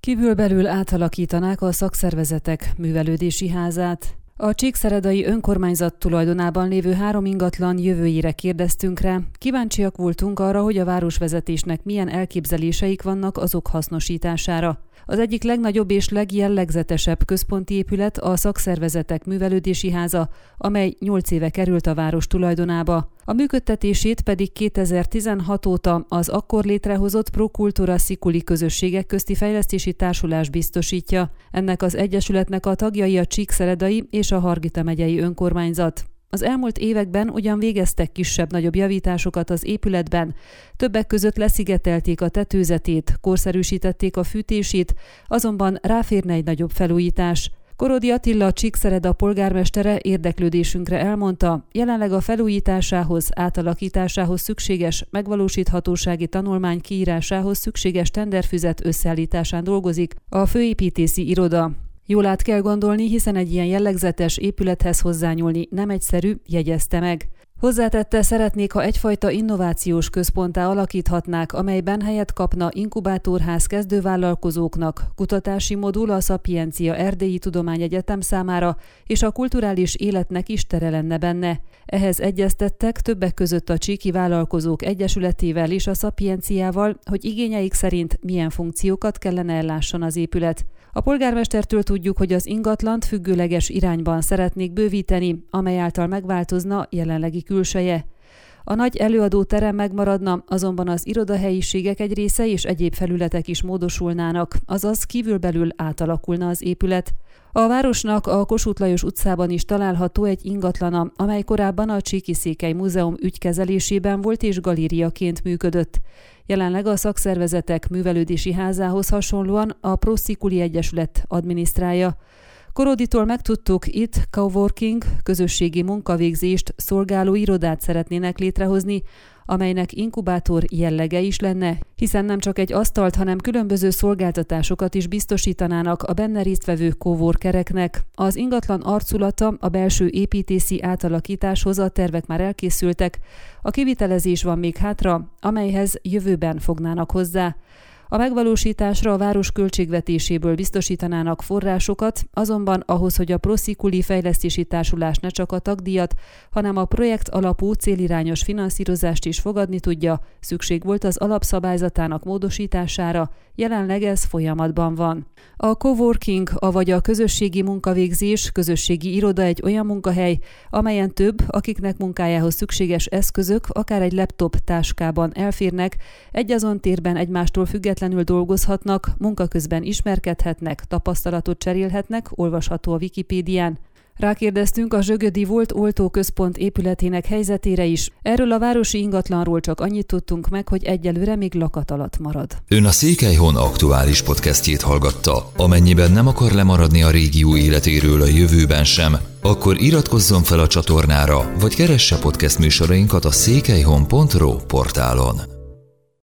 Kívülbelül átalakítanák a szakszervezetek művelődési házát. A csíkszeredai önkormányzat tulajdonában lévő 3 ingatlan jövőjére kérdeztünk rá. Kíváncsiak voltunk arra, hogy a városvezetésnek milyen elképzeléseik vannak azok hasznosítására. Az egyik legnagyobb és legjellegzetesebb központi épület a szakszervezetek művelődési háza, amely 8 éve került a város tulajdonába. A működtetését pedig 2016 óta az akkor létrehozott Pro Cultura Siculi közösségek közti fejlesztési társulás biztosítja. Ennek az egyesületnek a tagjai a csíkszeredai és a Hargita megyei önkormányzat. Az elmúlt években ugyan végeztek kisebb-nagyobb javításokat az épületben, többek között leszigetelték a tetőzetét, korszerűsítették a fűtését, azonban ráférne egy nagyobb felújítás. Korodi Attila, Csíkszereda polgármestere érdeklődésünkre elmondta, jelenleg a felújításához, átalakításához szükséges megvalósíthatósági tanulmány kiírásához szükséges tenderfüzet összeállításán dolgozik a főépítészi iroda. Jól át kell gondolni, hiszen egy ilyen jellegzetes épülethez hozzányúlni nem egyszerű, jegyezte meg. Hozzátette, szeretnék, ha egyfajta innovációs központtá alakíthatnák, amelyben helyet kapna inkubátorház kezdővállalkozóknak, kutatási modul a Sapientia Erdélyi Tudományegyetem számára, és a kulturális életnek is tere lenne benne. Ehhez egyeztettek többek között a Csíki Vállalkozók Egyesületével és a Sapienciával, hogy igényeik szerint milyen funkciókat kellene ellásson az épület. A polgármestertől tudjuk, hogy az ingatlant függőleges irányban szeretnék bővíteni, amely által megváltozna jelenlegi külseje. A nagy előadó terem megmaradna, azonban az irodahelyiségek egy része és egyéb felületek is módosulnának, azaz kívülbelül átalakulna az épület. A városnak a Kossuth Lajos utcában is található egy ingatlana, amely korábban a Csíki Székely Múzeum ügykezelésében volt és galériaként működött. Jelenleg a szakszervezetek művelődési házához hasonlóan a Pro Siculi Egyesület adminisztrálja. Koroditól megtudtuk, itt coworking, közösségi munkavégzést szolgáló irodát szeretnének létrehozni, amelynek inkubátor jellege is lenne, hiszen nem csak egy asztalt, hanem különböző szolgáltatásokat is biztosítanának a benne résztvevő coworkereknek. Az ingatlan arculata a belső építészi átalakításhoz a tervek már elkészültek, a kivitelezés van még hátra, amelyhez jövőben fognának hozzá. A megvalósításra a város költségvetéséből biztosítanának forrásokat, azonban ahhoz, hogy a Pro Siculi fejlesztési társulás ne csak a tagdíjat, hanem a projekt alapú célirányos finanszírozást is fogadni tudja, szükség volt az alapszabályzatának módosítására, jelenleg ez folyamatban van. A coworking, avagy a közösségi munkavégzés, közösségi iroda egy olyan munkahely, amelyen több, akiknek munkájához szükséges eszközök, akár egy laptop táskában elférnek, egyazon térben egymástól függetlenül dolgozhatnak, munka közben ismerkedhetnek, tapasztalatot cserélhetnek, olvasható a Wikipédián. Rákérdeztünk a Zsögödi volt oltóközpont épületének helyzetére is. Erről a városi ingatlanról csak annyit tudtunk meg, hogy egyelőre még lakat alatt marad. Ön a Székely Hon aktuális podcastjét hallgatta. Amennyiben nem akar lemaradni a régió életéről a jövőben sem, akkor iratkozzon fel a csatornára, vagy keresse podcast műsorainkat a székelyhon.ro portálon.